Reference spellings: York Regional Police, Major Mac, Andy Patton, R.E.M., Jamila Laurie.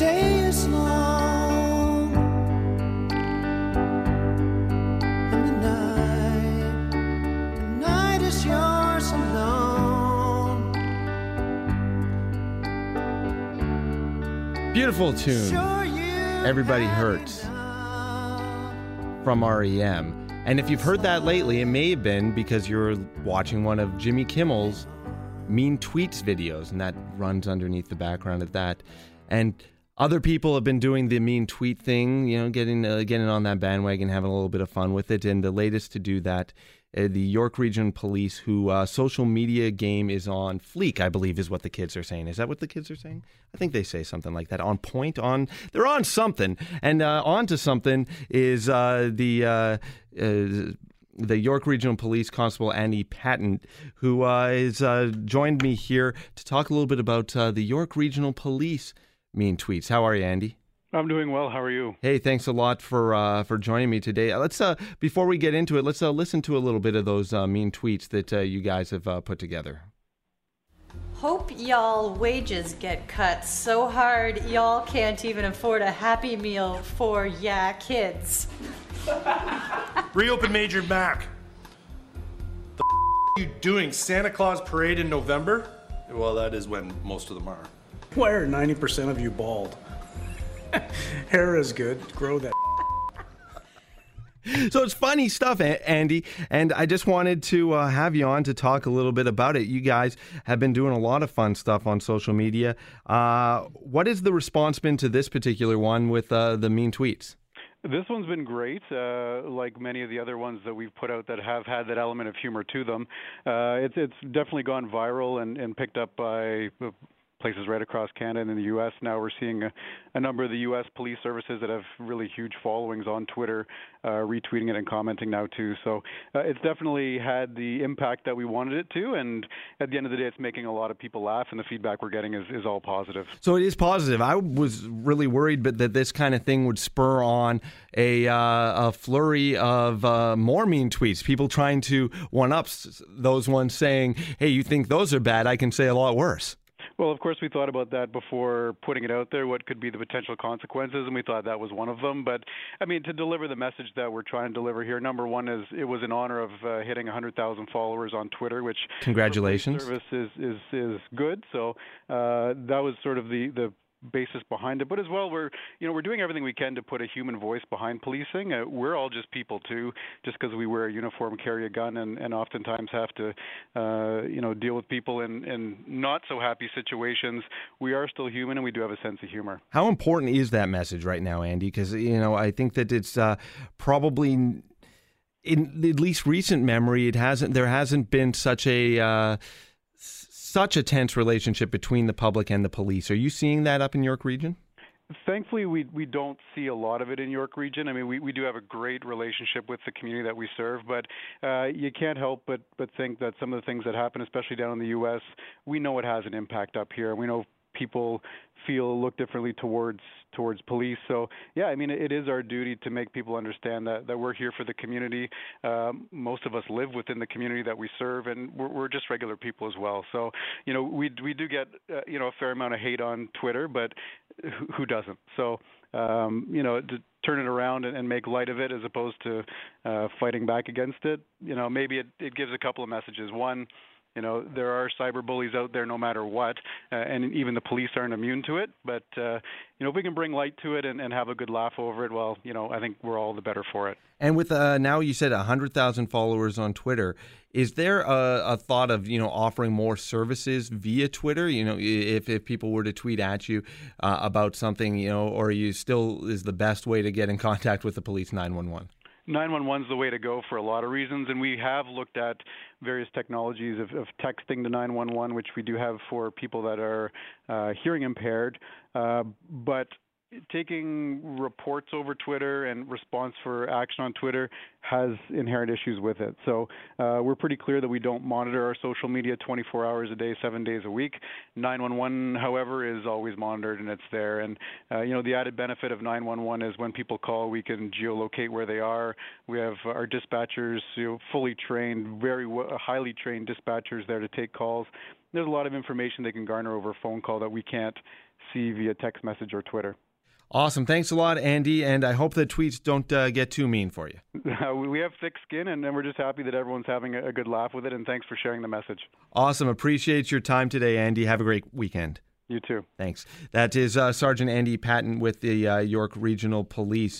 days long and the night is yours alone. Beautiful tune, Everybody Hurts from R.E.M. And if you've heard that lately, it may have been because you're watching one of Jimmy Kimmel's Mean Tweets videos, and that runs underneath the background of that. And other people have been doing the mean tweet thing, you know, getting on that bandwagon, having a little bit of fun with it. And the latest to do that, the York Regional Police, who social media game is on fleek, I believe is what the kids are saying. Is that what the kids are saying? I think they say something like that. On point, they're on something. And on to something is the York Regional Police Constable Andy Patton, who has joined me here to talk a little bit about the York Regional Police mean tweets. How are you, Andy? I'm doing well. How are you? Hey, thanks a lot for joining me today. Let's before we get into it, let's listen to a little bit of those mean tweets that you guys have put together. Hope y'all wages get cut so hard y'all can't even afford a Happy Meal for ya kids. Reopen Major Mac. The f*** you doing? Santa Claus parade in November? Well, that is when most of them are. Why are 90% of you bald? Hair is good. Grow that. So it's funny stuff, Andy, and I just wanted to have you on to talk a little bit about it. You guys have been doing a lot of fun stuff on social media. What has the response been to this particular one with the mean tweets? This one's been great, like many of the other ones that we've put out that have had that element of humor to them. It's definitely gone viral and picked up by places right across Canada and in the U.S. Now we're seeing a number of the U.S. police services that have really huge followings on Twitter retweeting it and commenting now too. So it's definitely had the impact that we wanted it to, and at the end of the day, it's making a lot of people laugh, and the feedback we're getting is all positive. So it is positive. I was really worried that this kind of thing would spur on a flurry of more mean tweets, people trying to one-up those ones saying, hey, you think those are bad, I can say a lot worse. Well, of course, we thought about that before putting it out there, what could be the potential consequences, and we thought that was one of them. But, I mean, to deliver the message that we're trying to deliver here, number one is it was in honor of hitting 100,000 followers on Twitter, which congratulations. Service is good. So that was sort of the basis behind it, but as well we're doing everything we can to put a human voice behind policing. We're all just people too. Just because we wear a uniform, carry a gun, and oftentimes have to deal with people in not so happy situations, we are still human, and we do have a sense of humor. How important is that message right now, Andy? Because I think that it's probably in at least recent memory there hasn't been such a tense relationship between the public and the police. Are you seeing that up in York Region? Thankfully, we don't see a lot of it in York Region. I mean, we do have a great relationship with the community that we serve, but you can't help but think that some of the things that happen, especially down in the U.S., we know it has an impact up here. We know people look differently towards police. So, yeah, I mean, it is our duty to make people understand that we're here for the community. Most of us live within the community that we serve, and we're just regular people as well. So, we do get, a fair amount of hate on Twitter, but who doesn't? So, to turn it around and make light of it as opposed to fighting back against it, maybe it gives a couple of messages. One, there are cyber bullies out there no matter what, and even the police aren't immune to it. But, if we can bring light to it and have a good laugh over it, well, I think we're all the better for it. And with now you said 100,000 followers on Twitter, is there a thought of, offering more services via Twitter? If people were to tweet at you about something, or is the best way to get in contact with the police 911? 911 is the way to go for a lot of reasons, and we have looked at various technologies of texting to 911, which we do have for people that are hearing impaired, but taking reports over Twitter and response for action on Twitter has inherent issues with it. So we're pretty clear that we don't monitor our social media 24 hours a day, 7 days a week. 911, however, is always monitored and it's there. And, you know, the added benefit of 911 is when people call, we can geolocate where they are. We have our dispatchers, you know, fully trained, very highly trained dispatchers there to take calls. There's a lot of information they can garner over a phone call that we can't see via text message or Twitter. Awesome. Thanks a lot, Andy, and I hope the tweets don't get too mean for you. We have thick skin, and we're just happy that everyone's having a good laugh with it, and thanks for sharing the message. Awesome. Appreciate your time today, Andy. Have a great weekend. You too. Thanks. That is Sergeant Andy Patton with the York Regional Police.